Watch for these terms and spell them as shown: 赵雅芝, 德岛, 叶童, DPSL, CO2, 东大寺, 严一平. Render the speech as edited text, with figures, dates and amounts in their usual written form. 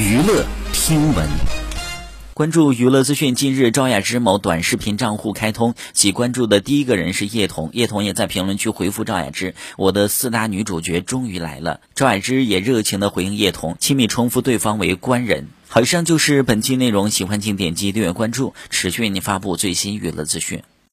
娱乐听闻，关注娱乐资讯。近日，赵雅芝某短视频账户开通，其关注的第一个人是叶童。叶童也在评论区回复赵雅芝：“我的四大女主角终于来了。”赵雅芝也热情地回应叶童，亲密称呼对方为官人。好，以上就是本期内容，喜欢请点击订阅关注，持续为您发布最新娱乐资讯。